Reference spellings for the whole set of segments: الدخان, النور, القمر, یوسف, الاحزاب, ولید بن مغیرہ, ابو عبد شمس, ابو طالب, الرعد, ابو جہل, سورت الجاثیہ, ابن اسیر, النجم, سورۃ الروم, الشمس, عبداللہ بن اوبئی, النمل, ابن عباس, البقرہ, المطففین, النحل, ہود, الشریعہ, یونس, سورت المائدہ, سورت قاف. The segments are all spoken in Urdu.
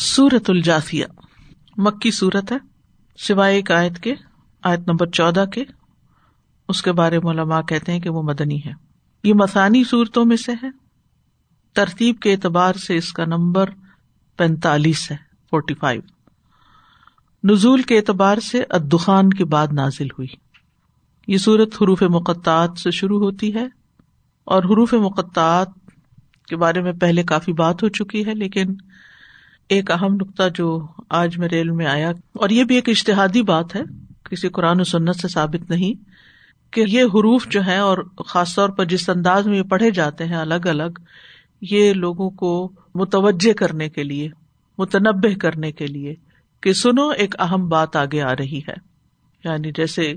سورت الجاثیہ مکی سورت ہے، سوائے ایک آیت کے، آیت نمبر 14 کے. اس کے بارے میں علماء کہتے ہیں کہ وہ مدنی ہے. یہ مثانی سورتوں میں سے ہے. ترتیب کے اعتبار سے اس کا نمبر 45 ہے، 45. نزول کے اعتبار سے الدخان کے بعد نازل ہوئی. یہ سورت حروف مقطعات سے شروع ہوتی ہے، اور حروف مقطعات کے بارے میں پہلے کافی بات ہو چکی ہے، لیکن ایک اہم نقطہ جو آج میرے علم میں آیا، اور یہ بھی ایک اجتہادی بات ہے، کسی قرآن و سنت سے ثابت نہیں، کہ یہ حروف جو ہیں اور خاص طور پر جس انداز میں یہ پڑھے جاتے ہیں الگ الگ، یہ لوگوں کو متوجہ کرنے کے لیے، متنبہ کرنے کے لیے کہ سنو ایک اہم بات آگے آ رہی ہے. یعنی جیسے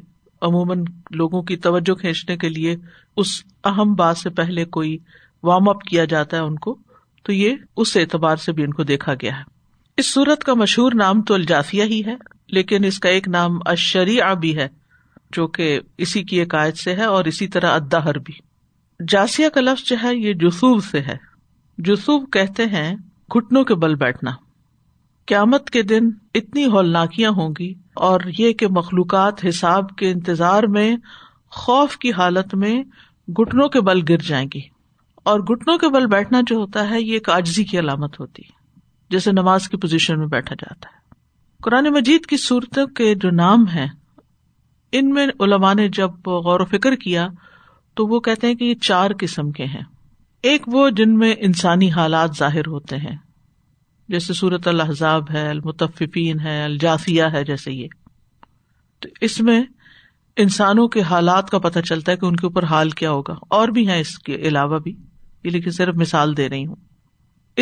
عموماً لوگوں کی توجہ کھینچنے کے لیے اس اہم بات سے پہلے کوئی وارم اپ کیا جاتا ہے ان کو، تو یہ اس اعتبار سے بھی ان کو دیکھا گیا ہے. اس سورت کا مشہور نام تو الجاثیہ ہی ہے، لیکن اس کا ایک نام الشریعہ بھی ہے، جو کہ اسی کی ایک آیت سے ہے، اور اسی طرح الدہر بھی. جاسیہ کا لفظ جو ہے یہ جسوب سے ہے. جسوب کہتے ہیں گھٹنوں کے بل بیٹھنا. قیامت کے دن اتنی ہولناکیاں ہوں گی، اور یہ کہ مخلوقات حساب کے انتظار میں خوف کی حالت میں گھٹنوں کے بل گر جائیں گی. اور گھٹنوں کے بل بیٹھنا جو ہوتا ہے یہ ایک عاجزی کی علامت ہوتی ہے، جیسے نماز کی پوزیشن میں بیٹھا جاتا ہے. قرآن مجید کی صورتوں کے جو نام ہیں، ان میں علماء نے جب غور و فکر کیا تو وہ کہتے ہیں کہ یہ 4 قسم کے ہیں. ایک وہ جن میں انسانی حالات ظاہر ہوتے ہیں، جیسے سورت الاحزاب ہے، المطففین ہے، الجاثیہ ہے. جیسے یہ تو اس میں انسانوں کے حالات کا پتہ چلتا ہے کہ ان کے اوپر حال کیا ہوگا. اور بھی ہیں اس کے علاوہ بھی، یہ لیکن صرف مثال دے رہی ہوں.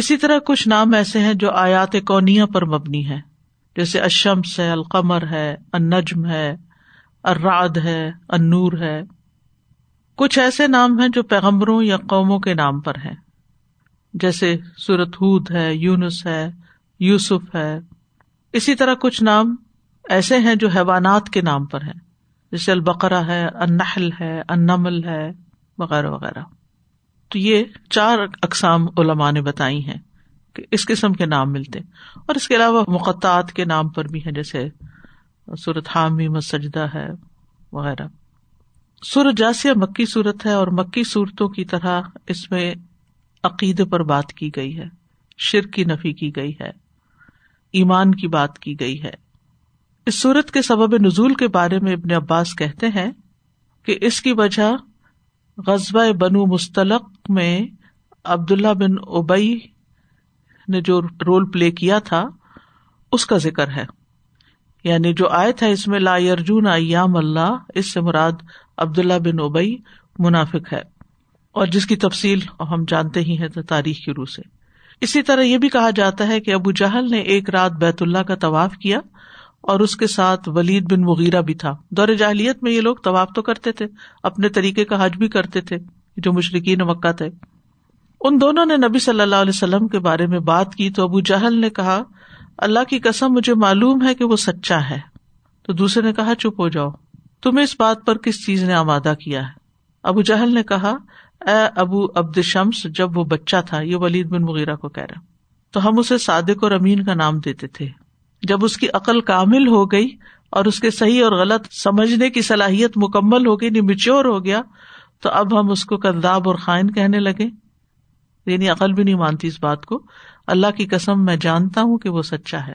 اسی طرح کچھ نام ایسے ہیں جو آیات کونیہ پر مبنی ہیں، جیسے الشمس ہے، القمر ہے، النجم ہے، الرعد ہے، النور ہے. کچھ ایسے نام ہیں جو پیغمبروں یا قوموں کے نام پر ہیں، جیسے سورت ہود ہے، یونس ہے، یوسف ہے. اسی طرح کچھ نام ایسے ہیں جو حیوانات کے نام پر ہیں، جیسے البقرہ ہے، النحل ہے، النمل ہے، وغیرہ وغیرہ. تو یہ 4 اقسام علماء نے بتائی ہیں کہ اس قسم کے نام ملتے. اور اس کے علاوہ مقطعات کے نام پر بھی ہیں، جیسے سورت حامیم، سجدہ ہے، وغیرہ. سورۃ جاثیہ مکی سورت ہے، اور مکی سورتوں کی طرح اس میں عقیدے پر بات کی گئی ہے، شرک کی نفی کی گئی ہے، ایمان کی بات کی گئی ہے. اس سورت کے سبب نزول کے بارے میں ابن عباس کہتے ہیں کہ اس کی وجہ غزوہ بنو مستلق میں عبداللہ بن اوبئی نے جو رول پلے کیا تھا اس کا ذکر ہے. یعنی جو آیت ہے اس میں لا یرجون ایام اللہ، اس سے مراد عبداللہ بن اوبئی منافق ہے، اور جس کی تفصیل ہم جانتے ہی ہیں تاریخ کی روح سے. اسی طرح یہ بھی کہا جاتا ہے کہ ابو جہل نے ایک رات بیت اللہ کا طواف کیا، اور اس کے ساتھ ولید بن مغیرہ بھی تھا. دور جاہلیت میں یہ لوگ طواف تو کرتے تھے، اپنے طریقے کا حج بھی کرتے تھے، جو مشرکین مکہ تھے. ان دونوں نے نبی صلی اللہ علیہ وسلم کے بارے میں بات کی تو ابو جہل نے کہا اللہ کی قسم مجھے معلوم ہے کہ وہ سچا ہے. تو دوسرے نے کہا چپ ہو جاؤ، تمہیں اس بات پر کس چیز نے آمادہ کیا ہے؟ ابو جہل نے کہا اے ابو عبد شمس، جب وہ بچہ تھا، یہ ولید بن مغیرہ کو کہہ رہا، تو ہم اسے صادق اور امین کا نام دیتے تھے. جب اس کی عقل کامل ہو گئی اور اس کے صحیح اور غلط سمجھنے کی صلاحیت مکمل ہو گئی، یعنی میچور ہو گیا، تو اب ہم اس کو کذاب اور خائن کہنے لگے. یعنی عقل بھی نہیں مانتی اس بات کو. اللہ کی قسم میں جانتا ہوں کہ وہ سچا ہے.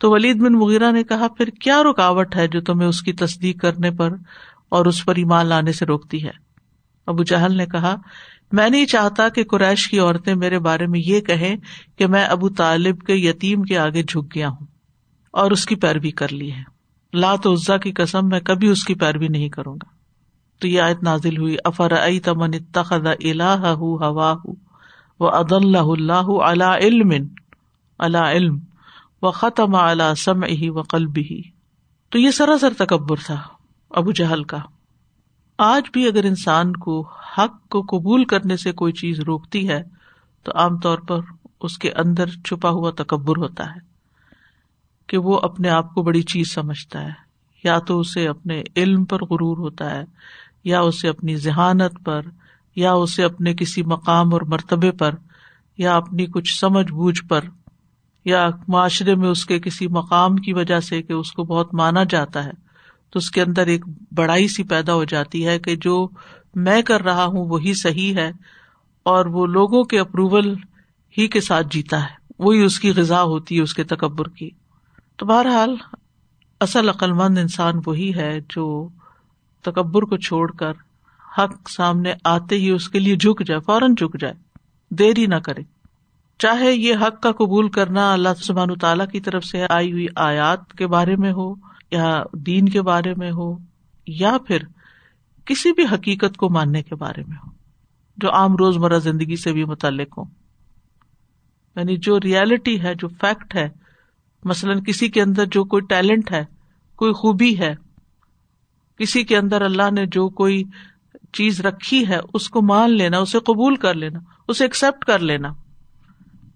تو ولید بن مغیرہ نے کہا پھر کیا رکاوٹ ہے جو تمہیں اس کی تصدیق کرنے پر اور اس پر ایمان لانے سے روکتی ہے؟ ابو جہل نے کہا میں نہیں چاہتا کہ قریش کی عورتیں میرے بارے میں یہ کہیں کہ میں ابو طالب کے یتیم کے آگے جھک گیا ہوں اور اس کی پیروی کر لی ہے. لات و عزا کی قسم میں کبھی اس کی پیروی نہیں کروں گا. تو یہ آیت نازل ہوئی افرأیت من اتخذ الہہ ہواہ وأضلہ اللہ علی علم وختم علی سمعہ وقلبہ. تو یہ سراسر تکبر تھا ابو جہل کا. آج بھی اگر انسان کو حق کو قبول کرنے سے کوئی چیز روکتی ہے تو عام طور پر اس کے اندر چھپا ہوا تکبر ہوتا ہے، کہ وہ اپنے آپ کو بڑی چیز سمجھتا ہے. یا تو اسے اپنے علم پر غرور ہوتا ہے، یا اسے اپنی ذہانت پر، یا اسے اپنے کسی مقام اور مرتبے پر، یا اپنی کچھ سمجھ بوجھ پر، یا معاشرے میں اس کے کسی مقام کی وجہ سے کہ اس کو بہت مانا جاتا ہے، تو اس کے اندر ایک بڑائی سی پیدا ہو جاتی ہے کہ جو میں کر رہا ہوں وہی صحیح ہے، اور وہ لوگوں کے اپروول ہی کے ساتھ جیتا ہے، وہی اس کی غذا ہوتی ہے اس کے تکبر کی۔ تو بہرحال اصل عقل مند انسان وہی ہے جو تکبر کو چھوڑ کر حق سامنے آتے ہی اس کے لیے جھک جائے، فوراً جھک جائے، دیری نہ کرے، چاہے یہ حق کا قبول کرنا اللہ سبحانہ و تعالیٰ کی طرف سے آئی ہوئی آیات کے بارے میں ہو یا دین کے بارے میں ہو یا پھر کسی بھی حقیقت کو ماننے کے بارے میں ہو جو عام روزمرہ زندگی سے بھی متعلق ہو، یعنی جو ریالٹی ہے، جو فیکٹ ہے۔ مثلاً کسی کے اندر جو کوئی ٹیلنٹ ہے، کوئی خوبی ہے، کسی کے اندر اللہ نے جو کوئی چیز رکھی ہے اس کو مان لینا، اسے قبول کر لینا، اسے ایکسیپٹ کر لینا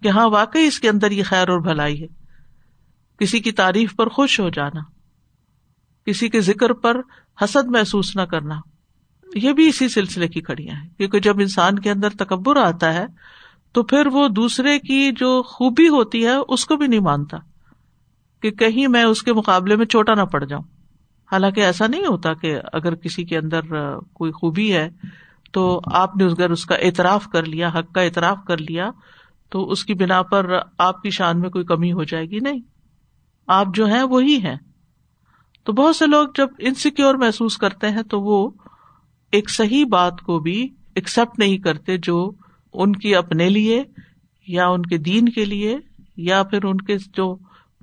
کہ ہاں واقعی اس کے اندر یہ خیر اور بھلائی ہے۔ کسی کی تعریف پر خوش ہو جانا، کسی کے ذکر پر حسد محسوس نہ کرنا، یہ بھی اسی سلسلے کی کڑیاں ہیں، کیونکہ جب انسان کے اندر تکبر آتا ہے تو پھر وہ دوسرے کی جو خوبی ہوتی ہے اس کو بھی نہیں مانتا کہ کہیں میں اس کے مقابلے میں چھوٹا نہ پڑ جاؤں۔ حالانکہ ایسا نہیں ہوتا کہ اگر کسی کے اندر کوئی خوبی ہے تو آپ نے اگر اس کا اعتراف کر لیا، حق کا اعتراف کر لیا، تو اس کی بنا پر آپ کی شان میں کوئی کمی ہو جائے گی، نہیں، آپ جو ہیں وہی ہیں۔ تو بہت سے لوگ جب انسیکیور محسوس کرتے ہیں تو وہ ایک صحیح بات کو بھی ایکسیپٹ نہیں کرتے جو ان کی اپنے لیے یا ان کے دین کے لیے یا پھر ان کے جو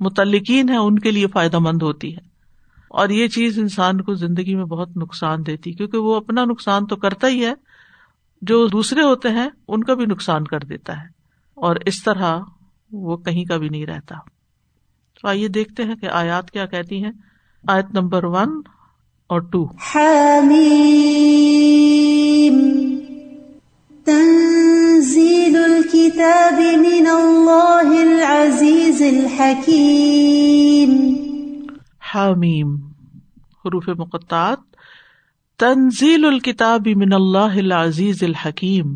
متعلقین ہیں ان کے لیے فائدہ مند ہوتی ہے، اور یہ چیز انسان کو زندگی میں بہت نقصان دیتی، کیونکہ وہ اپنا نقصان تو کرتا ہی ہے، جو دوسرے ہوتے ہیں ان کا بھی نقصان کر دیتا ہے، اور اس طرح وہ کہیں کا بھی نہیں رہتا۔ تو آئیے دیکھتے ہیں کہ آیات کیا کہتی ہیں۔ آیت نمبر 1 اور 2۔ حم تنزیل الکتاب من اللہ العزیز الحکیم۔ حامیم حروف مقطعات۔ تنزیل الکتاب من اللہ العزیز الحکیم،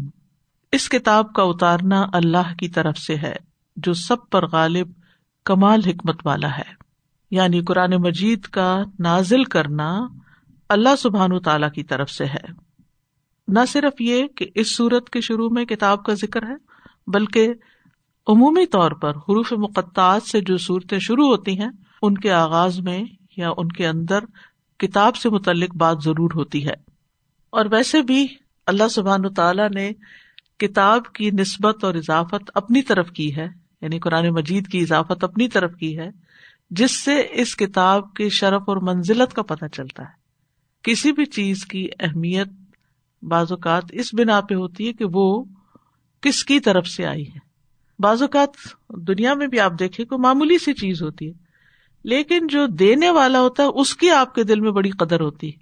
اس کتاب کا اتارنا اللہ کی طرف سے ہے جو سب پر غالب کمال حکمت والا ہے، یعنی قرآن مجید کا نازل کرنا اللہ سبحانہ تعالی کی طرف سے ہے۔ نہ صرف یہ کہ اس سورت کے شروع میں کتاب کا ذکر ہے، بلکہ عمومی طور پر حروف مقطعات سے جو صورتیں شروع ہوتی ہیں ان کے آغاز میں یا ان کے اندر کتاب سے متعلق بات ضرور ہوتی ہے۔ اور ویسے بھی اللہ سبحانہ تعالی نے کتاب کی نسبت اور اضافت اپنی طرف کی ہے، یعنی قرآن مجید کی اضافت اپنی طرف کی ہے، جس سے اس کتاب کے شرف اور منزلت کا پتہ چلتا ہے۔ کسی بھی چیز کی اہمیت بعض اوقات اس بنا پہ ہوتی ہے کہ وہ کس کی طرف سے آئی ہے۔ بعض اوقات دنیا میں بھی آپ دیکھیں کوئی معمولی سی چیز ہوتی ہے، لیکن جو دینے والا ہوتا ہے اس کی آپ کے دل میں بڑی قدر ہوتی ہے،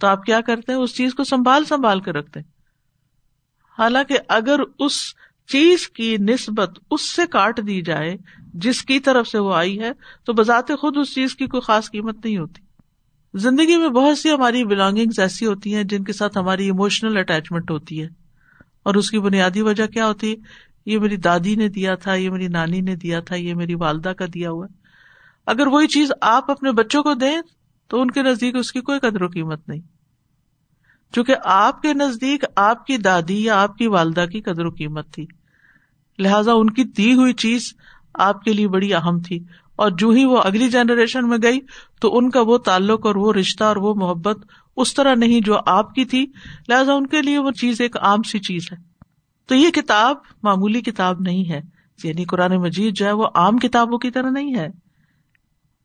تو آپ کیا کرتے ہیں، اس چیز کو سنبھال کے رکھتے ہیں۔ حالانکہ اگر اس چیز کی نسبت اس سے کاٹ دی جائے جس کی طرف سے وہ آئی ہے تو بذات خود اس چیز کی کوئی خاص قیمت نہیں ہوتی۔ زندگی میں بہت سی ہماری بلانگنگز ایسی ہوتی ہیں جن کے ساتھ ہماری ایموشنل اٹیچمنٹ ہوتی ہے، اور اس کی بنیادی وجہ کیا ہوتی ہے، یہ میری دادی نے دیا تھا، یہ میری نانی نے دیا تھا، یہ میری والدہ کا دیا ہوا۔ اگر وہی چیز آپ اپنے بچوں کو دیں تو ان کے نزدیک اس کی کوئی قدر و قیمت نہیں، چونکہ آپ کے نزدیک آپ کی دادی یا آپ کی والدہ کی قدر و قیمت تھی، لہٰذا ان کی دی ہوئی چیز آپ کے لیے بڑی اہم تھی، اور جو ہی وہ اگلی جنریشن میں گئی تو ان کا وہ تعلق اور وہ رشتہ اور وہ محبت اس طرح نہیں جو آپ کی تھی، لہٰذا ان کے لیے وہ چیز ایک عام سی چیز ہے۔ تو یہ کتاب معمولی کتاب نہیں ہے، یعنی قرآن مجید جو ہے وہ عام کتابوں کی طرح نہیں ہے،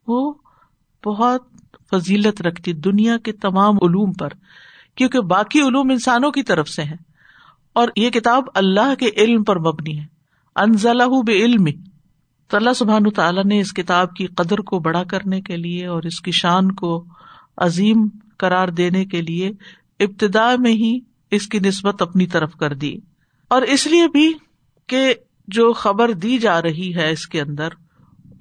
وہ بہت فضیلت رکھتی دنیا کے تمام علوم پر، کیونکہ باقی علوم انسانوں کی طرف سے ہیں اور یہ کتاب اللہ کے علم پر مبنی ہے۔ انزلہ بعلم، تو اللہ سبحانہ تعالیٰ نے اس کتاب کی قدر کو بڑا کرنے کے لیے اور اس کی شان کو عظیم قرار دینے کے لیے ابتدا میں ہی اس کی نسبت اپنی طرف کر دی، اور اس لیے بھی کہ جو خبر دی جا رہی ہے اس کے اندر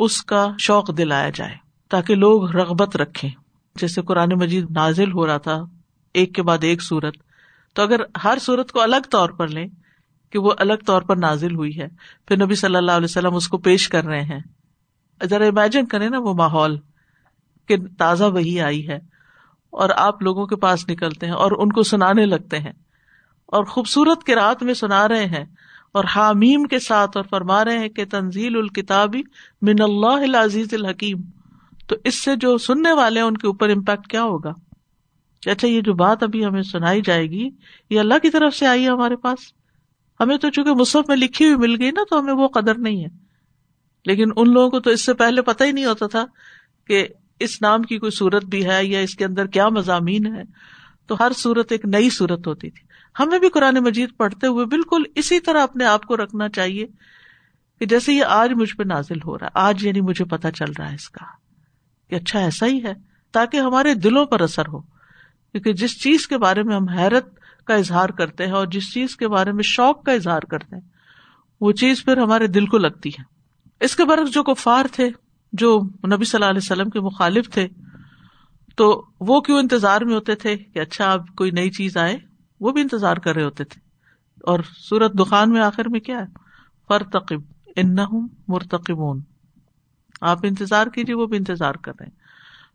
اس کا شوق دلایا جائے تاکہ لوگ رغبت رکھیں۔ جیسے قرآن مجید نازل ہو رہا تھا ایک کے بعد ایک سورت، تو اگر ہر سورت کو الگ طور پر لیں، کہ وہ الگ طور پر نازل ہوئی ہے، پھر نبی صلی اللہ علیہ وسلم اس کو پیش کر رہے ہیں. ذرا امیجن کریں نا وہ ماحول کہ تازہ وحی آئی ہے اور آپ لوگوں کے پاس نکلتے ہیں اور ان کو سنانے لگتے ہیں اور خوبصورت قرأت میں سنا رہے ہیں اور حامیم کے ساتھ، اور فرما رہے ہیں کہ تنزیل الکتاب من اللہ العزیز الحکیم. تو اس سے جو سننے والے ہیں ان کے اوپر امپیکٹ کیا ہوگا؟ اچھا یہ جو بات ابھی ہمیں سنائی جائے گی یہ اللہ کی طرف سے آئی ہے ہمارے پاس، ہمیں تو چونکہ مصحف میں لکھی ہوئی مل گئی نا تو ہمیں وہ قدر نہیں ہے، لیکن ان لوگوں کو تو اس سے پہلے پتہ ہی نہیں ہوتا تھا کہ اس نام کی کوئی صورت بھی ہے یا اس کے اندر کیا مضامین ہے. تو ہر صورت ایک نئی صورت ہوتی تھی. ہمیں بھی قرآن مجید پڑھتے ہوئے بالکل اسی طرح اپنے آپ کو رکھنا چاہیے کہ جیسے یہ آج مجھ پہ نازل ہو رہا ہے، آج یعنی مجھے پتہ چل رہا ہے اس کا کہ اچھا ایسا ہی ہے، تاکہ ہمارے دلوں پر اثر ہو. کیونکہ جس چیز کے بارے میں ہم حیرت کا اظہار کرتے ہیں اور جس چیز کے بارے میں شوق کا اظہار کرتے ہیں وہ چیز پھر ہمارے دل کو لگتی ہے. اس کے برعکس جو کفار تھے، جو نبی صلی اللہ علیہ وسلم کے مخالف تھے، تو وہ کیوں انتظار میں ہوتے تھے کہ اچھا اب کوئی نئی چیز آئے، وہ بھی انتظار کر رہے ہوتے تھے. اور سورت دخان میں آخر میں کیا ہے، فَرْتَقِبْ اِنَّهُمْ مُرْتَقِبُونَ، آپ انتظار کیجیے، وہ بھی انتظار کر رہے ہیں.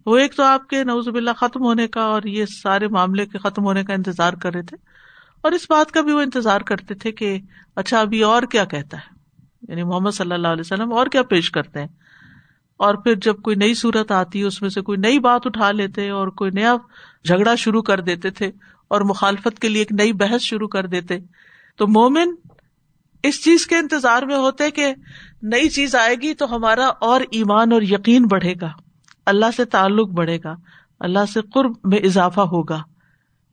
وہ ایک تو آپ کے نعوذ باللہ ختم ہونے کا اور یہ سارے معاملے کے ختم ہونے کا انتظار کر رہے تھے، اور اس بات کا بھی وہ انتظار کرتے تھے کہ اچھا ابھی اور کیا کہتا ہے، یعنی محمد صلی اللہ علیہ وسلم اور کیا پیش کرتے ہیں. اور پھر جب کوئی نئی صورت آتی اس میں سے کوئی نئی بات اٹھا لیتے اور کوئی نیا جھگڑا شروع کر دیتے تھے اور مخالفت کے لیے ایک نئی بحث شروع کر دیتے. تو مومن اس چیز کے انتظار میں ہوتے کہ نئی چیز آئے گی تو ہمارا اور ایمان اور یقین بڑھے گا، اللہ سے تعلق بڑھے گا، اللہ سے قرب میں اضافہ ہوگا.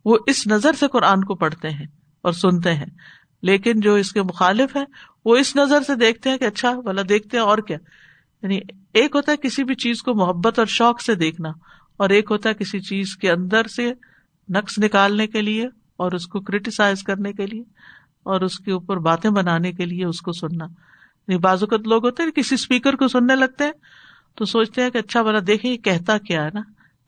وہ اس نظر سے قرآن کو پڑھتے ہیں اور سنتے ہیں، لیکن جو اس کے مخالف ہیں وہ اس نظر سے دیکھتے ہیں کہ اچھا بھلا دیکھتے ہیں اور کیا. یعنی ایک ہوتا ہے کسی بھی چیز کو محبت اور شوق سے دیکھنا، اور ایک ہوتا ہے کسی چیز کے اندر سے نقص نکالنے کے لیے اور اس کو کرٹیسائز کرنے کے لیے اور اس کے اوپر باتیں بنانے کے لیے اس کو سننا. یعنی بعض اوقات لوگ ہوتے ہیں کسی اسپیکر کو سننے لگتے ہیں تو سوچتے ہیں کہ اچھا بھلا دیکھیں یہ کہتا کیا ہے نا،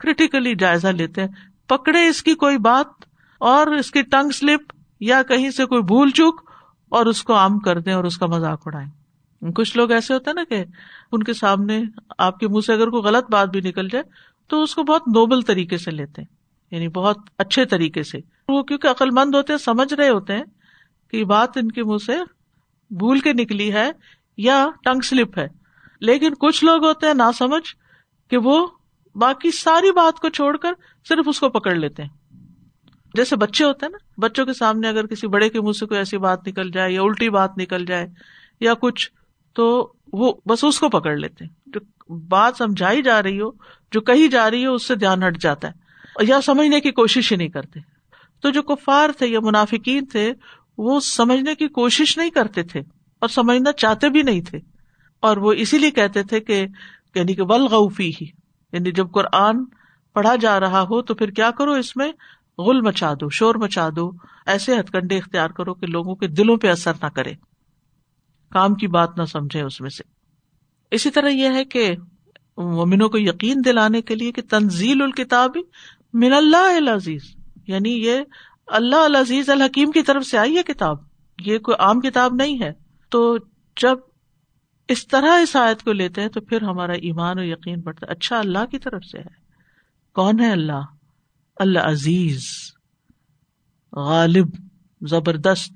کریٹیکلی جائزہ لیتے ہیں، پکڑے اس کی کوئی بات اور اس کی ٹنگ سلپ یا کہیں سے کوئی بھول چوک اور اس کو عام کر دیں اور اس کا مذاق اڑائیں. کچھ لوگ ایسے ہوتے ہیں نا کہ ان کے سامنے آپ کے منہ سے اگر کوئی غلط بات بھی نکل جائے تو اس کو بہت نوبل طریقے سے لیتے ہیں، یعنی بہت اچھے طریقے سے. وہ کیونکہ عقل مند ہوتے ہیں، سمجھ رہے ہوتے ہیں کہ یہ بات ان کے منہ سے بھول کے نکلی ہے یا ٹنگ سلپ ہے. لیکن کچھ لوگ ہوتے ہیں نا سمجھ کہ وہ باقی ساری بات کو چھوڑ کر صرف اس کو پکڑ لیتے ہیں. جیسے بچے ہوتے ہیں نا، بچوں کے سامنے اگر کسی بڑے کے منہ سے کوئی ایسی بات نکل جائے یا الٹی بات نکل جائے یا کچھ، تو وہ بس اس کو پکڑ لیتے ہیں. جو بات سمجھائی جا رہی ہو، جو کہی جا رہی ہو، اس سے دھیان ہٹ جاتا ہے یا سمجھنے کی کوشش ہی نہیں کرتے. تو جو کفار تھے یا منافقین تھے وہ سمجھنے کی کوشش نہیں کرتے تھے اور سمجھنا چاہتے بھی نہیں تھے، اور وہ اسی لیے کہتے تھے کہ یعنی کہ بلغوا فیہ، یعنی جب قرآن پڑھا جا رہا ہو تو پھر کیا کرو، اس میں غل مچا دو، شور مچا دو، ایسے ہتھ کنڈے اختیار کرو کہ لوگوں کے دلوں پہ اثر نہ کرے، کام کی بات نہ سمجھے اس میں سے. اسی طرح یہ ہے کہ مومنوں کو یقین دلانے کے لیے کہ تنزیل الکتاب من اللہ العزیز، یعنی یہ اللہ العزیز الحکیم کی طرف سے آئی ہے کتاب، یہ کوئی عام کتاب نہیں ہے. تو جب اس طرح اس آیت کو لیتے ہیں تو پھر ہمارا ایمان اور یقین بڑھتا ہے، اچھا اللہ کی طرف سے ہے. کون ہے اللہ؟ اللہ عزیز، غالب، زبردست،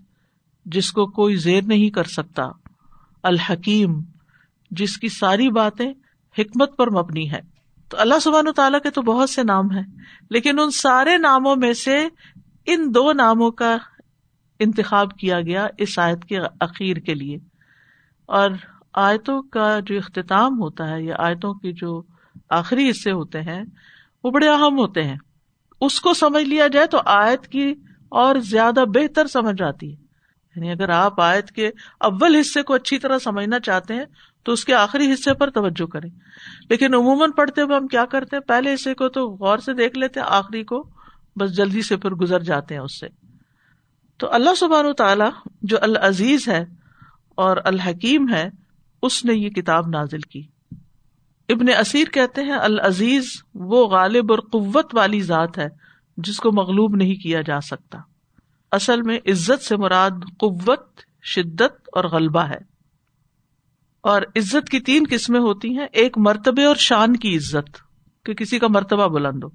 جس کو کوئی زیر نہیں کر سکتا. الحکیم، جس کی ساری باتیں حکمت پر مبنی ہے. تو اللہ سبحانہ وتعالیٰ کے تو بہت سے نام ہیں، لیکن ان سارے ناموں میں سے ان دو ناموں کا انتخاب کیا گیا اس آیت کے اخیر کے لیے. اور آیتوں کا جو اختتام ہوتا ہے یا آیتوں کے جو آخری حصے ہوتے ہیں وہ بڑے اہم ہوتے ہیں. اس کو سمجھ لیا جائے تو آیت کی اور زیادہ بہتر سمجھ آتی ہے. یعنی اگر آپ آیت کے اول حصے کو اچھی طرح سمجھنا چاہتے ہیں تو اس کے آخری حصے پر توجہ کریں. لیکن عموماً پڑھتے ہوئے ہم کیا کرتے ہیں، پہلے حصے کو تو غور سے دیکھ لیتے ہیں، آخری کو بس جلدی سے پھر گزر جاتے ہیں اس سے. تو اللہ سبحانہ و تعالیٰ جو العزیز ہے اور الحکیم ہے، اس نے یہ کتاب نازل کی. ابن اسیر کہتے ہیں العزیز وہ غالب اور قوت والی ذات ہے جس کو مغلوب نہیں کیا جا سکتا. اصل میں عزت سے مراد قوت شدت اور غلبہ ہے. اور عزت کی تین قسمیں ہوتی ہیں، ایک مرتبے اور شان کی عزت کہ کسی کا مرتبہ بلند ہو،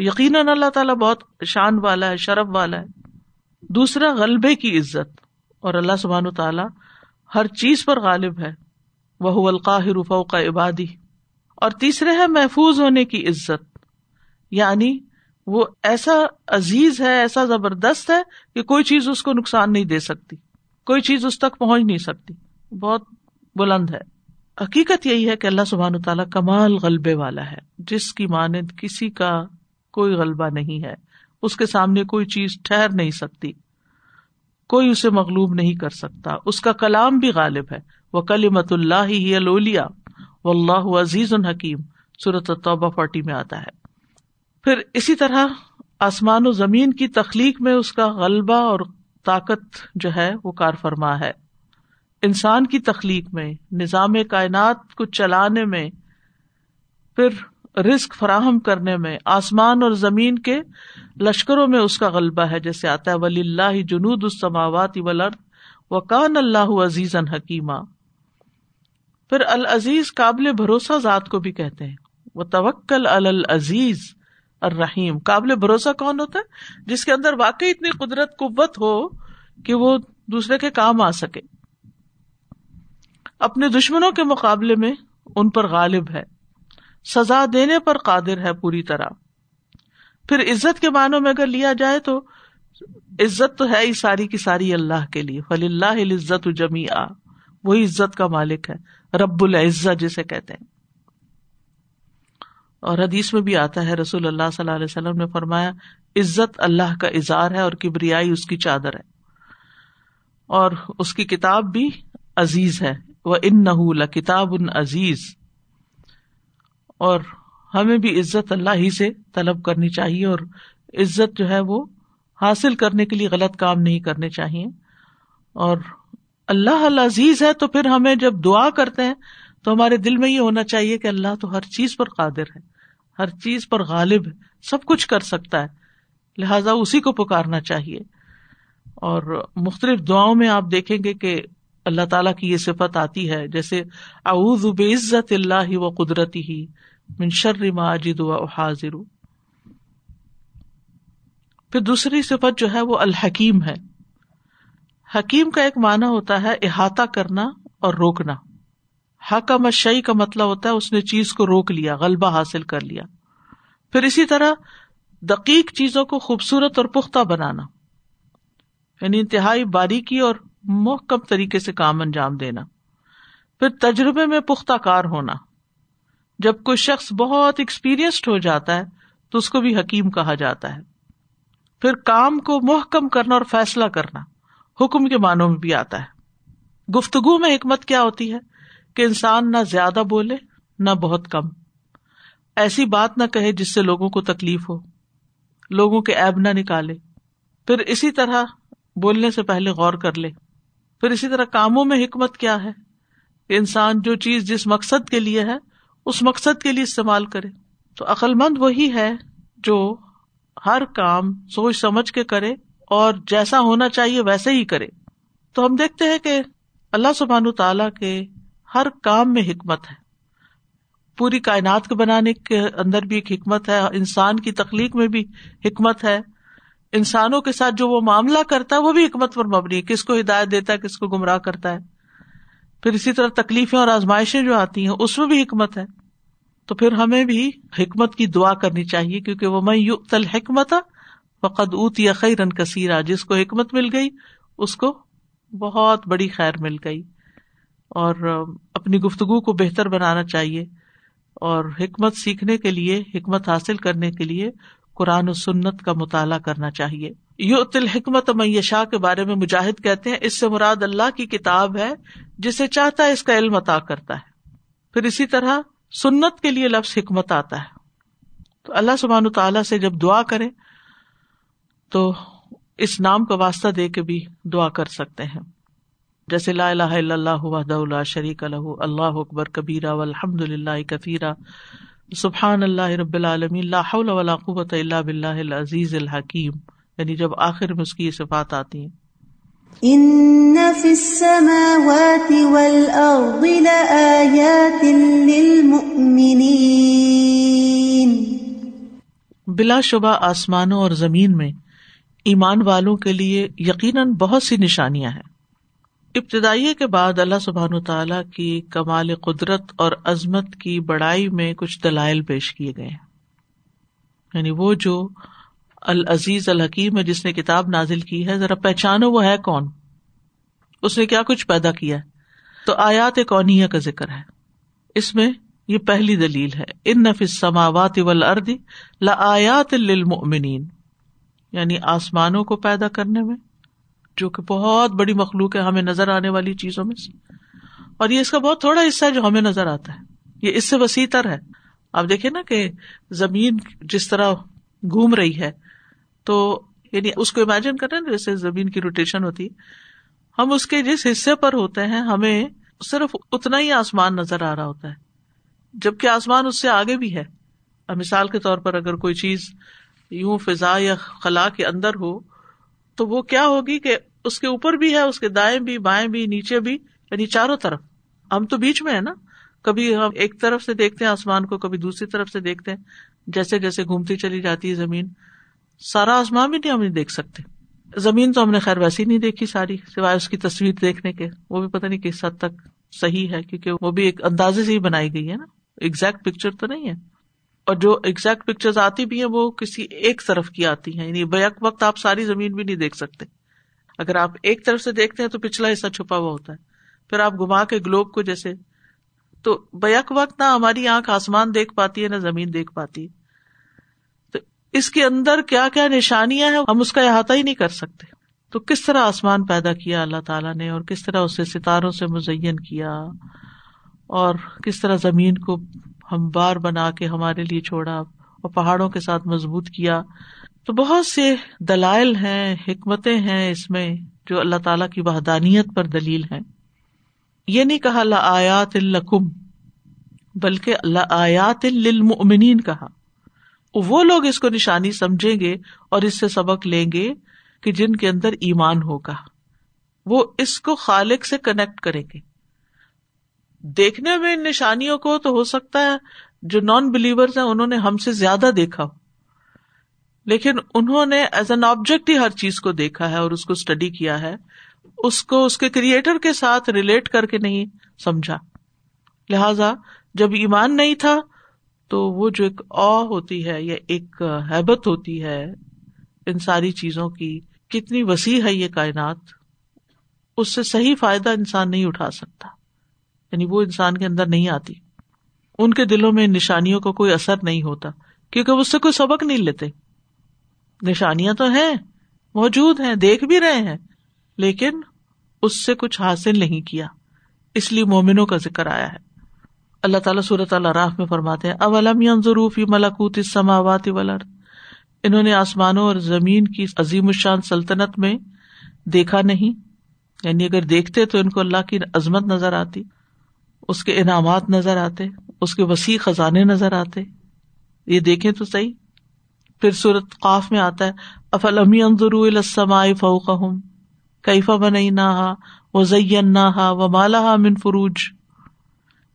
یقیناً اللہ تعالیٰ بہت شان والا ہے، شرف والا ہے. دوسرا غلبے کی عزت، اور اللہ سبحانہ تعالیٰ ہر چیز پر غالب ہے، وَهُوَ الْقَاهِرُ فَوْقَ عِبَادِهِ. اور تیسرے ہے محفوظ ہونے کی عزت، یعنی وہ ایسا عزیز ہے، ایسا زبردست ہے کہ کوئی چیز اس کو نقصان نہیں دے سکتی، کوئی چیز اس تک پہنچ نہیں سکتی، بہت بلند ہے. حقیقت یہی ہے کہ اللہ سبحانہ وتعالیٰ کمال غلبے والا ہے، جس کی مانند کسی کا کوئی غلبہ نہیں ہے، اس کے سامنے کوئی چیز ٹھہر نہیں سکتی، کوئی اسے مغلوب نہیں کر سکتا. اس کا کلام بھی غالب ہے، وَكَلِمَةُ اللَّهِ هِيَ الْعُلْيَا وَاللَّهُ عَزِيزٌ حَكِيمٌ، سورۃ التوبہ 40 میں آتا ہے. پھر اسی طرح آسمان و زمین کی تخلیق میں اس کا غلبہ اور طاقت جو ہے وہ کار فرما ہے. انسان کی تخلیق میں، نظام کائنات کو چلانے میں، پھر رزق فراہم کرنے میں، آسمان اور زمین کے لشکروں میں اس کا غلبہ ہے، جیسے آتا ہے وَلِلَّهِ جُنُودُ السَّمَاوَاتِ وَالْأَرْضِ وَكَانَ اللَّهُ عَزِيزًا حَكِيمًا. پھر العزیز قابل بھروسہ ذات کو بھی کہتے ہیں، وَتَوَكَّلْ عَلَى الْعَزِيزِ الرحیم. قابل بھروسہ کون ہوتا ہے؟ جس کے اندر واقعی اتنی قدرت قوت ہو کہ وہ دوسرے کے کام آ سکے، اپنے دشمنوں کے مقابلے میں ان پر غالب ہے، سزا دینے پر قادر ہے پوری طرح. پھر عزت کے معنوں میں اگر لیا جائے تو عزت تو ہے ہی ساری کی ساری اللہ کے لیے، فَلِلَّهِ الْعِزَّةُ جَمِيعًا، وہی عزت کا مالک ہے، رب العزت جسے کہتے ہیں. اور حدیث میں بھی آتا ہے رسول اللہ صلی اللہ علیہ وسلم نے فرمایا، عزت اللہ کا اظہار ہے اور کبریائی اس کی چادر ہے، اور اس کی کتاب بھی عزیز ہے، وَإِنَّهُ لَكِتَابٌ عَزِيزٌ. اور ہمیں بھی عزت اللہ ہی سے طلب کرنی چاہیے، اور عزت جو ہے وہ حاصل کرنے کے لیے غلط کام نہیں کرنے چاہیے. اور اللہ العزیز ہے، تو پھر ہمیں جب دعا کرتے ہیں تو ہمارے دل میں یہ ہونا چاہیے کہ اللہ تو ہر چیز پر قادر ہے، ہر چیز پر غالب ہے، سب کچھ کر سکتا ہے، لہٰذا اسی کو پکارنا چاہیے. اور مختلف دعاؤں میں آپ دیکھیں گے کہ اللہ تعالیٰ کی یہ صفت آتی ہے، جیسے اعوذ بعزت اللہ و قدرتہ من شر ما اجد و احاذر. پھر دوسری صفت جو ہے وہ الحکیم ہے. حکیم کا ایک معنی ہوتا ہے احاطہ کرنا اور روکنا. حکم الشیء کا مطلب ہوتا ہے اس نے چیز کو روک لیا، غلبہ حاصل کر لیا. پھر اسی طرح دقیق چیزوں کو خوبصورت اور پختہ بنانا، یعنی انتہائی باریکی اور محکم طریقے سے کام انجام دینا. پھر تجربے میں پختہ کار ہونا، جب کوئی شخص بہت ایکسپیرینسڈ ہو جاتا ہے تو اس کو بھی حکیم کہا جاتا ہے. پھر کام کو محکم کرنا اور فیصلہ کرنا حکم کے معنوں میں بھی آتا ہے. گفتگو میں حکمت کیا ہوتی ہے کہ انسان نہ زیادہ بولے نہ بہت کم، ایسی بات نہ کہے جس سے لوگوں کو تکلیف ہو، لوگوں کے عیب نہ نکالے. پھر اسی طرح بولنے سے پہلے غور کر لے. پھر اسی طرح کاموں میں حکمت کیا ہے کہ انسان جو چیز جس مقصد کے لیے ہے اس مقصد کے لیے استعمال کرے. تو عقل مند وہی ہے جو ہر کام سوچ سمجھ کے کرے اور جیسا ہونا چاہیے ویسے ہی کرے. تو ہم دیکھتے ہیں کہ اللہ سبحانہ تعالیٰ کے ہر کام میں حکمت ہے، پوری کائنات کو بنانے کے اندر بھی ایک حکمت ہے، انسان کی تخلیق میں بھی حکمت ہے، انسانوں کے ساتھ جو وہ معاملہ کرتا ہے وہ بھی حکمت پر مبنی ہے، کس کو ہدایت دیتا ہے، کس کو گمراہ کرتا ہے. پھر اسی طرح تکلیفیں اور آزمائشیں جو آتی ہیں اس میں بھی حکمت ہے. تو پھر ہمیں بھی حکمت کی دعا کرنی چاہیے، کیونکہ وَمَن یُؤْتَ الْحِکْمَۃَ فَقَدْ أُوتِیَ خَیْرًا کَثِیرًا، جس کو حکمت مل گئی اس کو بہت بڑی خیر مل گئی. اور اپنی گفتگو کو بہتر بنانا چاہیے، اور حکمت سیکھنے کے لیے، حکمت حاصل کرنے کے لیے قرآن و سنت کا مطالعہ کرنا چاہیے. یؤتی الحکمۃ من یشاء کے بارے میں مجاہد کہتے ہیں اس سے مراد اللہ کی کتاب ہے، جسے چاہتا ہے اس کا علم عطا کرتا ہے. پھر اسی طرح سنت کے لیے لفظ حکمت آتا ہے. تو اللہ سبحانہ تعالیٰ سے جب دعا کریں تو اس نام کا واسطہ دے کے بھی دعا کر سکتے ہیں، جیسے لا الہ الا اللہ وحدہ لا شریک لہ، اللہ اکبر کبیرہ، والحمد للہ کثیرہ، سبحان اللہ رب العالمین، لا حول ولا قوۃ الا باللہ العزیز الحکیم. یعنی جب آخر میں اس کی یہ صفات آتی ہیں. ان فی السماوات والارض لآیات للمؤمنین. بلا شبہ آسمانوں اور زمین میں ایمان والوں کے لیے یقیناً بہت سی نشانیاں ہیں. ابتدائیہ کے بعد اللہ سبحانہ وتعالیٰ کی کمال قدرت اور عظمت کی بڑائی میں کچھ دلائل پیش کیے گئے ہیں. یعنی وہ جو العزیز الحکیم ہے جس نے کتاب نازل کی ہے، ذرا پہچانو وہ ہے کون، اس نے کیا کچھ پیدا کیا ہے. تو آیات کونیہ کا ذکر ہے، اس میں یہ پہلی دلیل ہے. ان فی السماوات والارض لآیات للمؤمنین، یعنی آسمانوں کو پیدا کرنے میں جو کہ بہت بڑی مخلوق ہے ہمیں نظر آنے والی چیزوں میں سے، اور یہ اس کا بہت تھوڑا حصہ ہے جو ہمیں نظر آتا ہے، یہ اس سے وسیع تر ہے. آپ دیکھیں نا کہ زمین جس طرح گھوم رہی ہے، تو یعنی اس کو امیجن کریں جیسے زمین کی روٹیشن ہوتی، ہم اس کے جس حصے پر ہوتے ہیں ہمیں صرف اتنا ہی آسمان نظر آ رہا ہوتا ہے، جبکہ آسمان اس سے آگے بھی ہے. مثال کے طور پر اگر کوئی چیز یوں فضا یا خلا کے اندر ہو تو وہ کیا ہوگی کہ اس کے اوپر بھی ہے، اس کے دائیں بھی، بائیں بھی، نیچے بھی، یعنی چاروں طرف. ہم تو بیچ میں ہیں نا، کبھی ہم ایک طرف سے دیکھتے ہیں آسمان کو، کبھی دوسری طرف سے دیکھتے ہیں. جیسے جیسے گھومتی چلی جاتی ہے زمین، سارا آسمان بھی نہیں ہم نہیں دیکھ سکتے. زمین تو ہم نے خیر ویسی نہیں دیکھی ساری، سوائے اس کی تصویر دیکھنے کے، وہ بھی پتہ نہیں کس حد تک صحیح ہے کیونکہ وہ بھی ایک اندازے سے ہی بنائی گئی ہے نا، ایگزیکٹ پکچر تو نہیں ہے. اور جو ایگزیکٹ پکچرز آتی بھی ہیں وہ کسی ایک طرف کی آتی ہیں، یعنی بیک وقت آپ ساری زمین بھی نہیں دیکھ سکتے. اگر آپ ایک طرف سے دیکھتے ہیں تو پچھلا حصہ چھپا ہوا ہوتا ہے، پھر آپ گھما کے گلوب کو جیسے، تو بیک وقت نہ ہماری آنکھ آسمان دیکھ پاتی ہے نہ زمین دیکھ پاتی ہے. تو اس کے اندر کیا کیا نشانیاں ہیں ہم اس کا احاطہ ہی نہیں کر سکتے. تو کس طرح آسمان پیدا کیا اللہ تعالیٰ نے، اور کس طرح اسے ستاروں سے مزین کیا، اور کس طرح زمین کو ہموار بنا کے ہمارے لیے چھوڑا اور پہاڑوں کے ساتھ مضبوط کیا. تو بہت سے دلائل ہیں، حکمتیں ہیں اس میں جو اللہ تعالیٰ کی وحدانیت پر دلیل ہیں. یہ نہیں کہا لآیات لکم، بلکہ لآیات للمؤمنین کہا. وہ لوگ اس کو نشانی سمجھیں گے اور اس سے سبق لیں گے کہ جن کے اندر ایمان ہوگا، وہ اس کو خالق سے کنیکٹ کریں گے. دیکھنے میں ان نشانیوں کو تو ہو سکتا ہے جو نان بلیورز ہیں انہوں نے ہم سے زیادہ دیکھا ہو، لیکن انہوں نے ایز این آبجیکٹ ہی ہر چیز کو دیکھا ہے اور اس کو اسٹڈی کیا ہے، اس کو اس کے کریٹر کے ساتھ ریلیٹ کر کے نہیں سمجھا. لہذا جب ایمان نہیں تھا تو وہ جو ایک آ ہوتی ہے یا ایک ہیبت ہوتی ہے ان ساری چیزوں کی، کتنی وسیع ہے یہ کائنات، اس سے صحیح فائدہ انسان نہیں اٹھا سکتا، یعنی وہ انسان کے اندر نہیں آتی. ان کے دلوں میں نشانیوں کا کوئی اثر نہیں ہوتا کیونکہ اس سے کوئی سبق نہیں لیتے. نشانیاں تو ہیں، موجود ہیں، دیکھ بھی رہے ہیں، لیکن اس سے کچھ حاصل نہیں کیا. اس لیے مومنوں کا ذکر آیا ہے. اللہ تعالیٰ سورت الاعراف میں فرماتے ہیں اولم ينظروا في ملكوت السماوات والارض، انہوں نے آسمانوں اور زمین کی عظیم الشان سلطنت میں دیکھا نہیں، یعنی اگر دیکھتے تو ان کو اللہ کی عظمت نظر آتی، اس کے انعامات نظر آتے، اس کے وسیع خزانے نظر آتے. یہ دیکھیں تو صحیح. پھر سورت قاف میں آتا ہے افلم ينظروا الى السماء فوقهم كيف بنيناها وزيناها وما لها من فروج،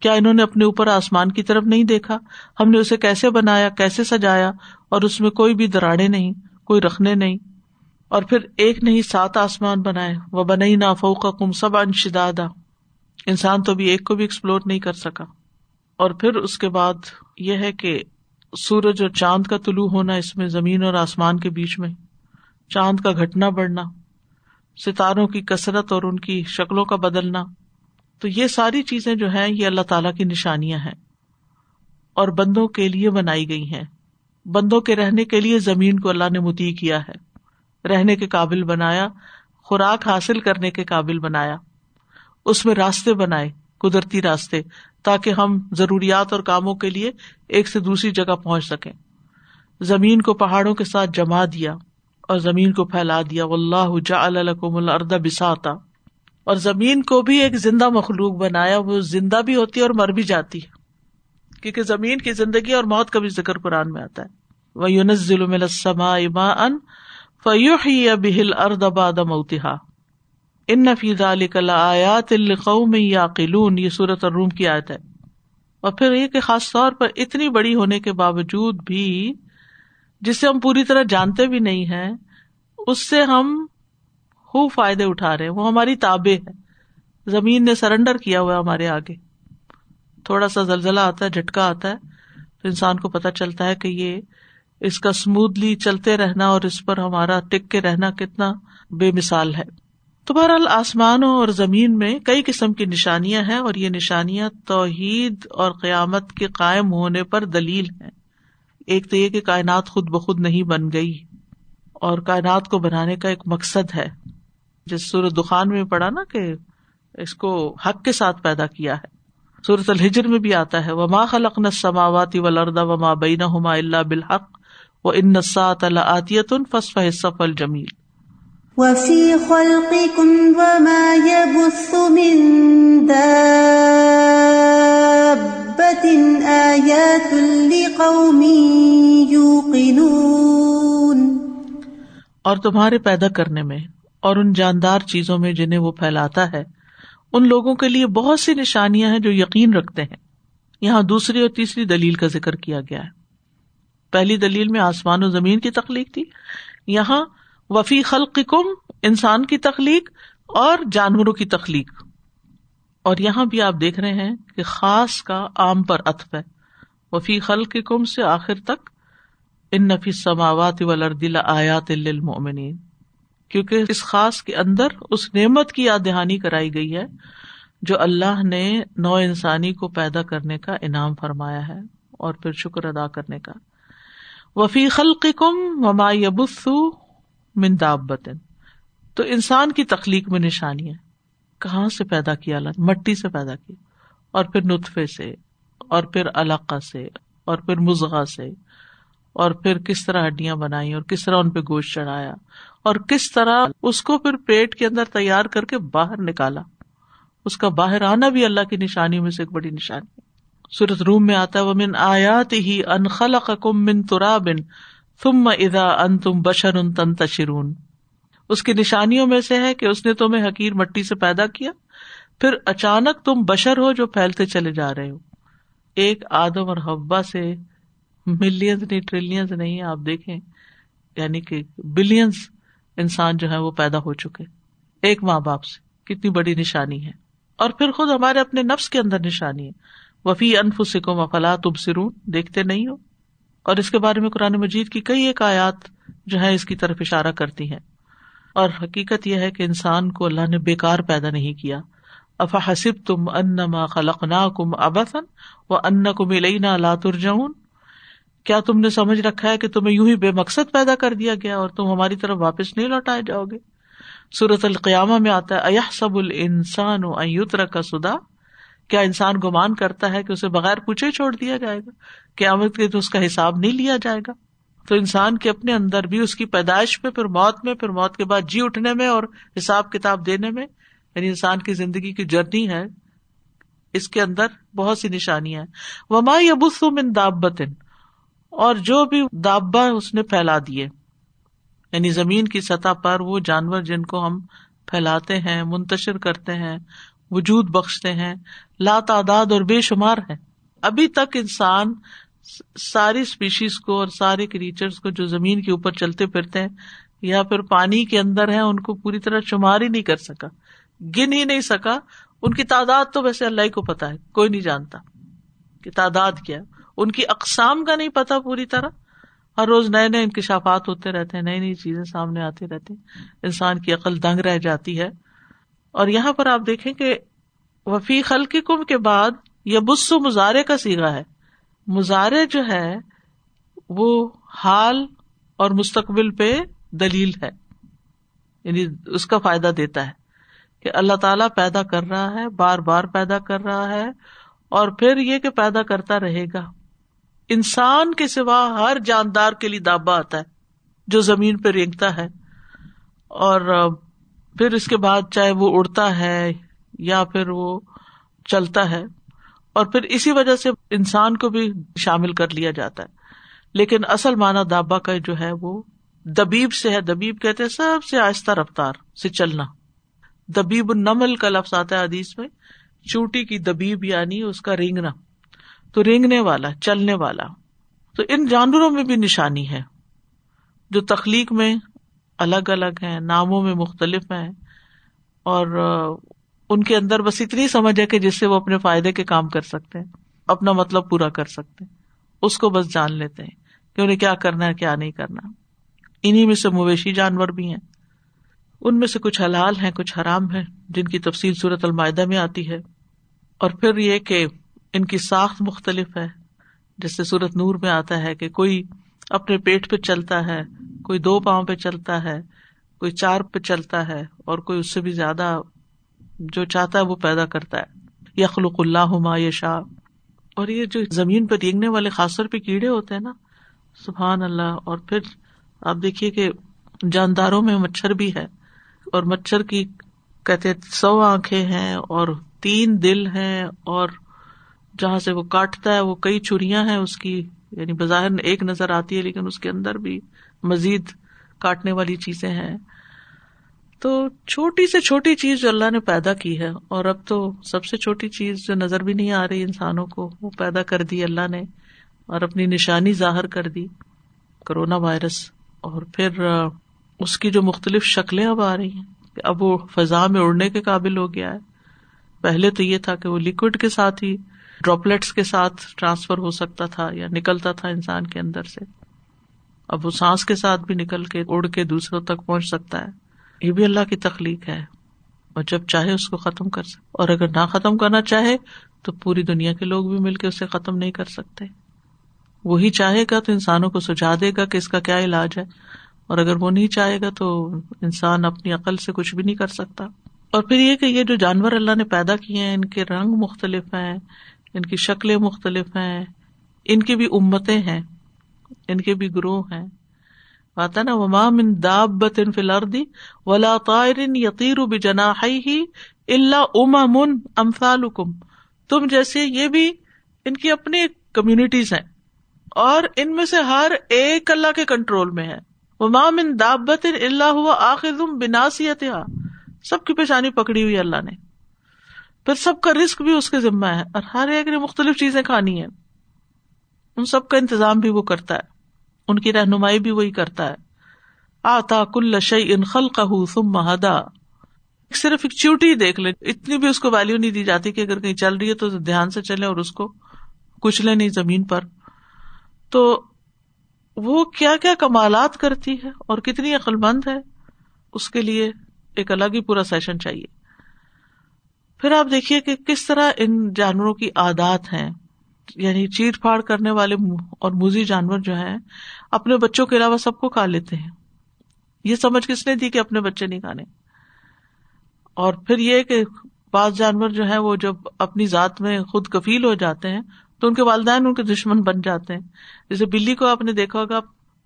کیا انہوں نے اپنے اوپر آسمان کی طرف نہیں دیکھا، ہم نے اسے کیسے بنایا، کیسے سجایا، اور اس میں کوئی بھی دراڑیں نہیں، کوئی رخنے نہیں. اور پھر ایک نہیں 7 آسمان بنائے، وبنينا فوقكم سبعا شدادا، انسان تو بھی ایک کو بھی ایکسپلور نہیں کر سکا. اور پھر اس کے بعد یہ ہے کہ سورج اور چاند کا طلوع ہونا، اس میں زمین اور آسمان کے بیچ میں چاند کا گھٹنا بڑھنا، ستاروں کی کثرت اور ان کی شکلوں کا بدلنا. تو یہ ساری چیزیں جو ہیں یہ اللہ تعالیٰ کی نشانیاں ہیں اور بندوں کے لیے بنائی گئی ہیں. بندوں کے رہنے کے لیے زمین کو اللہ نے مطیع کیا ہے، رہنے کے قابل بنایا، خوراک حاصل کرنے کے قابل بنایا، اس میں راستے بنائے، قدرتی راستے، تاکہ ہم ضروریات اور کاموں کے لیے ایک سے دوسری جگہ پہنچ سکیں. زمین کو پہاڑوں کے ساتھ جما دیا اور زمین کو پھیلا دیا، وَاللَّهُ جَعَلَ لَكُمُ الْأَرْضَ بِسَاطًا، اور زمین کو بھی ایک زندہ مخلوق بنایا، وہ زندہ بھی ہوتی ہے اور مر بھی جاتی ہے، کیونکہ زمین کی زندگی اور موت کا بھی ذکر قرآن میں آتا ہے. وَيُنَزِّلُ مِنَ السَّمَاءِ مَاءً فَيُحْيِيَ بِهِ الْأَرْضَ بَعْدَ مَوْتِهَا، ان فی ذلک لآیات لقوم یعقلون، یہ سورۃ الروم کی آیت ہے. اور پھر یہ کہ خاص طور پر اتنی بڑی ہونے کے باوجود بھی جسے ہم پوری طرح جانتے بھی نہیں ہیں، اس سے ہم خوب فائدے اٹھا رہے ہیں، وہ ہماری تابع ہے. زمین نے سرنڈر کیا ہوا ہے ہمارے آگے. تھوڑا سا زلزلہ آتا ہے، جھٹکا آتا ہے، تو انسان کو پتہ چلتا ہے کہ یہ اس کا سمودلی چلتے رہنا اور اس پر ہمارا ٹک کے رہنا کتنا بے مثال ہے. تو بہرحال آسمانوں اور زمین میں کئی قسم کی نشانیاں ہیں، اور یہ نشانیاں توحید اور قیامت کے قائم ہونے پر دلیل ہیں. ایک تو یہ کہ کائنات خود بخود نہیں بن گئی، اور کائنات کو بنانے کا ایک مقصد ہے، جس سورۃ دخان میں پڑھا نا کہ اس کو حق کے ساتھ پیدا کیا ہے. سورۃ الحجر میں بھی آتا ہے، وما خلقنا السماوات والارض وما بینہما الا بالحق وان الساعۃ لآتیۃ فاصفح الصفح الجمیل. وفي خلقكم وما يبث من دابة آيات لقوم يوقنون. اور تمہارے پیدا کرنے میں اور ان جاندار چیزوں میں جنہیں وہ پھیلاتا ہے، ان لوگوں کے لیے بہت سی نشانیاں ہیں جو یقین رکھتے ہیں. یہاں دوسری اور تیسری دلیل کا ذکر کیا گیا ہے. پہلی دلیل میں آسمان و زمین کی تخلیق تھی، یہاں وفی خلقکم انسان کی تخلیق اور جانوروں کی تخلیق. اور یہاں بھی آپ دیکھ رہے ہیں کہ خاص کا عام پر عطف ہے، وفی خلقکم سے آخر تک. ان فی السماوات والارض لآیات للمؤمنین، کیونکہ اس خاص کے اندر اس نعمت کی یاد دہانی کرائی گئی ہے جو اللہ نے نو انسانی کو پیدا کرنے کا انعام فرمایا ہے اور پھر شکر ادا کرنے کا. وفی خلقکم وما یبث من دابۃ، تو انسان کی تخلیق میں نشانی ہے. کہاں سے پیدا کیا اللہ؟ مٹی سے پیدا کیا، اور پھر نطفے سے، اور پھر علقہ سے، اور پھر مضغہ سے، اور پھر کس طرح ہڈیاں بنائی، اور کس طرح ان پہ گوشت چڑھایا، اور کس طرح اس کو پھر پیٹ کے اندر تیار کر کے باہر نکالا. اس کا باہر آنا بھی اللہ کی نشانیوں میں سے ایک بڑی نشانی ہے. سورت روم میں آتا ہے، وَمِنْ آیَاتِهِ أَنْ خَلَقَكُمْ مِنْ تُرَابٍ ثُمَّ إِذَا أَنْتُمْ بَشَرٌ تَنْتَشِرُونَ. اس کی نشانیوں میں سے ہے کہ اس نے تمہیں حقیر مٹی سے پیدا کیا، پھر اچانک تم بشر ہو جو پھیلتے چلے جا رہے ہو. ایک آدم اور حوا سے ملینز نہیں، ٹریلینز نہیں، آپ دیکھیں یعنی کہ بلینز انسان جو ہے وہ پیدا ہو چکے ایک ماں باپ سے. کتنی بڑی نشانی ہے. اور پھر خود ہمارے اپنے نفس کے اندر نشانی ہے، وفی انفسکم افلا تبصرون، دیکھتے نہیں ہو. اور اس کے بارے میں قرآن مجید کی کئی ایک آیات جو ہیں اس کی طرف اشارہ کرتی ہیں. اور حقیقت یہ ہے کہ انسان کو اللہ نے بیکار پیدا نہیں کیا. افحسبتم انما خلقناکم عبثا وانکم الینا لا ترجعون، کیا تم نے سمجھ رکھا ہے کہ تمہیں یوں ہی بے مقصد پیدا کر دیا گیا اور تم ہماری طرف واپس نہیں لوٹائے جاؤ گے. سورت القیامہ میں آتا ہے، ایحسب الانسان ان یترک سدا، کیا انسان گمان کرتا ہے کہ اسے بغیر پوچھے چھوڑ دیا جائے گا، قیامت کے تو اس کا حساب نہیں لیا جائے گا. تو انسان کے اپنے اندر بھی اس کی پیدائش میں، پھر موت میں، پھر موت کے بعد جی اٹھنے میں اور حساب کتاب دینے میں، یعنی انسان کی زندگی کی جرنی ہے، اس کے اندر بہت سی نشانیاں ہیں. وما یبث من دابۃ، اور جو بھی دابہ اس نے پھیلا دیے، یعنی زمین کی سطح پر وہ جانور جن کو ہم پھیلاتے ہیں، منتشر کرتے ہیں، وجود بخشتے ہیں، لا تعداد اور بے شمار ہیں. ابھی تک انسان ساری سپیشیز کو اور سارے کریچرز کو جو زمین کے اوپر چلتے پھرتے ہیں یا پھر پانی کے اندر ہیں، ان کو پوری طرح شمار ہی نہیں کر سکا، گن ہی نہیں سکا. ان کی تعداد تو ویسے اللہ ہی کو پتا ہے، کوئی نہیں جانتا کہ تعداد کیا. ان کی اقسام کا نہیں پتا پوری طرح، ہر روز نئے نئے انکشافات ہوتے رہتے ہیں، نئی نئی چیزیں سامنے آتی رہتی ہیں، انسان کی عقل دنگ رہ جاتی ہے. اور یہاں پر آپ دیکھیں کہ وفی خلقکم کے بعد یبث مضارع کا صیغہ ہے. مضارع جو ہے وہ حال اور مستقبل پہ دلیل ہے، یعنی اس کا فائدہ دیتا ہے کہ اللہ تعالیٰ پیدا کر رہا ہے، بار بار پیدا کر رہا ہے، اور پھر یہ کہ پیدا کرتا رہے گا. انسان کے سوا ہر جاندار کے لیے دابہ آتا ہے جو زمین پہ رینگتا ہے، اور پھر اس کے بعد چاہے وہ اڑتا ہے یا پھر وہ چلتا ہے، اور پھر اسی وجہ سے انسان کو بھی شامل کر لیا جاتا ہے. لیکن اصل معنی دابہ کا جو ہے وہ دبیب سے ہے. دبیب کہتے ہیں سب سے آہستہ رفتار سے چلنا. دبیب النمل کا لفظ آتا ہے حدیث میں, چوٹی کی دبیب یعنی اس کا رینگنا, تو رینگنے والا, چلنے والا. تو ان جانوروں میں بھی نشانی ہے جو تخلیق میں الگ الگ ہیں, ناموں میں مختلف ہیں, اور ان کے اندر بس اتنی سمجھ ہے کہ جس سے وہ اپنے فائدے کے کام کر سکتے ہیں, اپنا مطلب پورا کر سکتے ہیں, اس کو بس جان لیتے ہیں کہ انہیں کیا کرنا ہے کیا نہیں کرنا. انہی میں سے مویشی جانور بھی ہیں, ان میں سے کچھ حلال ہیں کچھ حرام ہیں, جن کی تفصیل سورت المائدہ میں آتی ہے. اور پھر یہ کہ ان کی ساخت مختلف ہے, جیسے سورت نور میں آتا ہے کہ کوئی اپنے پیٹ پہ چلتا ہے, کوئی 2 پاؤں پہ چلتا ہے, کوئی 4 پہ چلتا ہے, اور کوئی اس سے بھی زیادہ جو چاہتا ہے وہ پیدا کرتا ہے. یخلق اللہ ما یشاء. اور یہ جو زمین پہ رینگنے والے خاص طور پہ کیڑے ہوتے ہیں نا, سبحان اللہ. اور پھر آپ دیکھیے کہ جانداروں میں مچھر بھی ہے, اور مچھر کی کہتے 100 آنکھیں ہیں اور 3 دل ہیں, اور جہاں سے وہ کاٹتا ہے وہ کئی چھریاں ہیں اس کی, یعنی بظاہر ایک نظر آتی ہے لیکن اس کے اندر بھی مزید کاٹنے والی چیزیں ہیں. تو چھوٹی سے چھوٹی چیز جو اللہ نے پیدا کی ہے, اور اب تو سب سے چھوٹی چیز جو نظر بھی نہیں آ رہی انسانوں کو, وہ پیدا کر دی اللہ نے اور اپنی نشانی ظاہر کر دی, کرونا وائرس. اور پھر اس کی جو مختلف شکلیں اب آ رہی ہیں کہ اب وہ فضا میں اڑنے کے قابل ہو گیا ہے. پہلے تو یہ تھا کہ وہ لیکوڈ کے ساتھ ہی, ڈراپلیٹس کے ساتھ ٹرانسفر ہو سکتا تھا یا نکلتا تھا انسان کے اندر سے, اب وہ سانس کے ساتھ بھی نکل کے اڑ کے دوسروں تک پہنچ سکتا ہے. یہ بھی اللہ کی تخلیق ہے, اور جب چاہے اس کو ختم کر سکتے, اور اگر نہ ختم کرنا چاہے تو پوری دنیا کے لوگ بھی مل کے اسے ختم نہیں کر سکتے. وہی چاہے گا تو انسانوں کو سجا دے گا کہ اس کا کیا علاج ہے, اور اگر وہ نہیں چاہے گا تو انسان اپنی عقل سے کچھ بھی نہیں کر سکتا. اور پھر یہ کہ یہ جو جانور اللہ نے پیدا کیے ہیں, ان کے رنگ مختلف ہیں, ان کی شکلیں مختلف ہیں, ان کی بھی امتیں ہیں, ان کے بھی گروہ ہیں. آتا نا وما من دابة في الارض ولا طائر يطير بجناحيه الا امم امثالكم. تم جیسے یہ بھی ان کی اپنی کمیونٹیز ہیں, اور ان میں سے ہر ایک اللہ کے کنٹرول میں ہے. وما من دابة الا هو آخذ بناصيتها. سب کی پیشانی پکڑی ہوئی اللہ نے, پھر سب کا رزق بھی اس کے ذمہ ہے, اور ہر ایک نے مختلف چیزیں کھانی ہیں. ان سب کا انتظام بھی وہ کرتا ہے, ان کی رہنمائی بھی وہی کرتا ہے. آتا کل شیء خلقہ ثم ہدا. صرف ایک چیوٹی دیکھ لیں, اتنی بھی اس کو ویلیو نہیں دی جاتی کہ اگر کہیں چل رہی ہے تو دھیان سے چلیں اور اس کو کچلیں نہیں زمین پر. تو وہ کیا کیا کمالات کرتی ہے اور کتنی عقل مند ہے, اس کے لیے ایک الگ ہی پورا سیشن چاہیے. پھر آپ دیکھیے کہ کس طرح ان جانوروں کی عادات ہیں, یعنی چیر پھاڑ کرنے والے اور موذی جانور جو ہیں اپنے بچوں کے علاوہ سب کو کھا لیتے ہیں. یہ سمجھ کس نے دی کہ اپنے بچے نہیں کھانے. اور پھر یہ کہ بعض جانور جو ہیں وہ جب اپنی ذات میں خود کفیل ہو جاتے ہیں تو ان کے والدین ان کے دشمن بن جاتے ہیں. جیسے بلی کو آپ نے دیکھا ہوگا,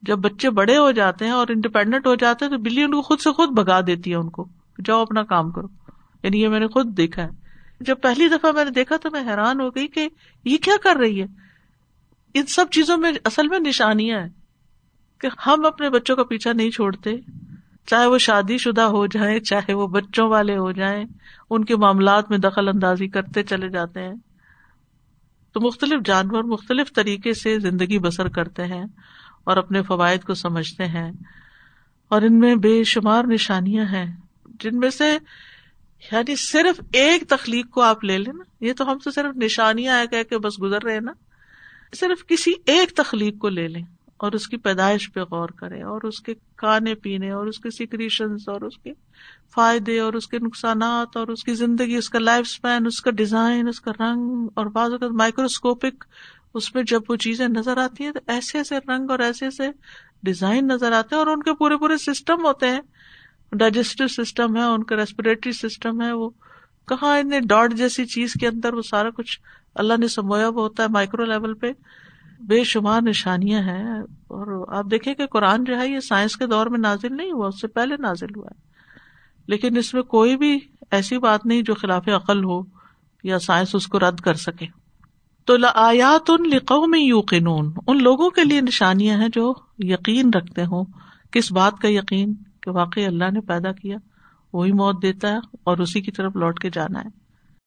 جب بچے بڑے ہو جاتے ہیں اور انڈیپینڈنٹ ہو جاتے ہیں تو بلی ان کو خود سے خود بھگا دیتی ہے, ان کو جاؤ اپنا کام کرو. یعنی یہ میں نے خود دیکھا ہے. جب پہلی دفعہ میں نے دیکھا تو میں حیران ہو گئی کہ یہ کیا کر رہی ہے. ان سب چیزوں میں اصل میں نشانیاں ہیں کہ ہم اپنے بچوں کا پیچھا نہیں چھوڑتے, چاہے وہ شادی شدہ ہو جائیں چاہے وہ بچوں والے ہو جائیں, ان کے معاملات میں دخل اندازی کرتے چلے جاتے ہیں. تو مختلف جانور مختلف طریقے سے زندگی بسر کرتے ہیں اور اپنے فوائد کو سمجھتے ہیں, اور ان میں بے شمار نشانیاں ہیں, جن میں سے یعنی صرف ایک تخلیق کو آپ لے لیں نا, یہ تو ہم سے صرف نشانیاں آئے کہہ کے بس گزر رہے ہیں نا. صرف کسی ایک تخلیق کو لے لیں اور اس کی پیدائش پہ غور کریں, اور اس کے کھانے پینے اور اس کے سیکریشنز اور اس کے فائدے اور اس کے نقصانات اور اس کی زندگی, اس کا لائف سپین, اس کا ڈیزائن, اس کا رنگ. اور بعض اوقات مائکروسکوپک اس میں جب وہ چیزیں نظر آتی ہیں تو ایسے ایسے رنگ اور ایسے ایسے ڈیزائن نظر آتے ہیں, اور ان کے پورے پورے سسٹم ہوتے ہیں, ڈائجسٹو سسٹم ہے ان کا, ریسپریٹری سسٹم ہے. وہ کہاں انہیں ڈاٹ جیسی چیز کے اندر وہ سارا کچھ اللہ نے سمویا ہوا ہوتا ہے مائکرو لیول پہ. بے شمار نشانیاں ہیں. اور آپ دیکھیں کہ قرآن جو ہے یہ سائنس کے دور میں نازل نہیں ہوا, اس سے پہلے نازل ہوا ہے, لیکن اس میں کوئی بھی ایسی بات نہیں جو خلاف عقل ہو یا سائنس اس کو رد کر سکے. تو لآیات لقوم یوقنون, ان لوگوں کے لیے نشانیاں ہیں جو یقین رکھتے ہوں. کس بات کا یقین؟ کہ واقعی اللہ نے پیدا کیا وہی موت دیتا ہے اور اسی کی طرف لوٹ کے جانا ہے.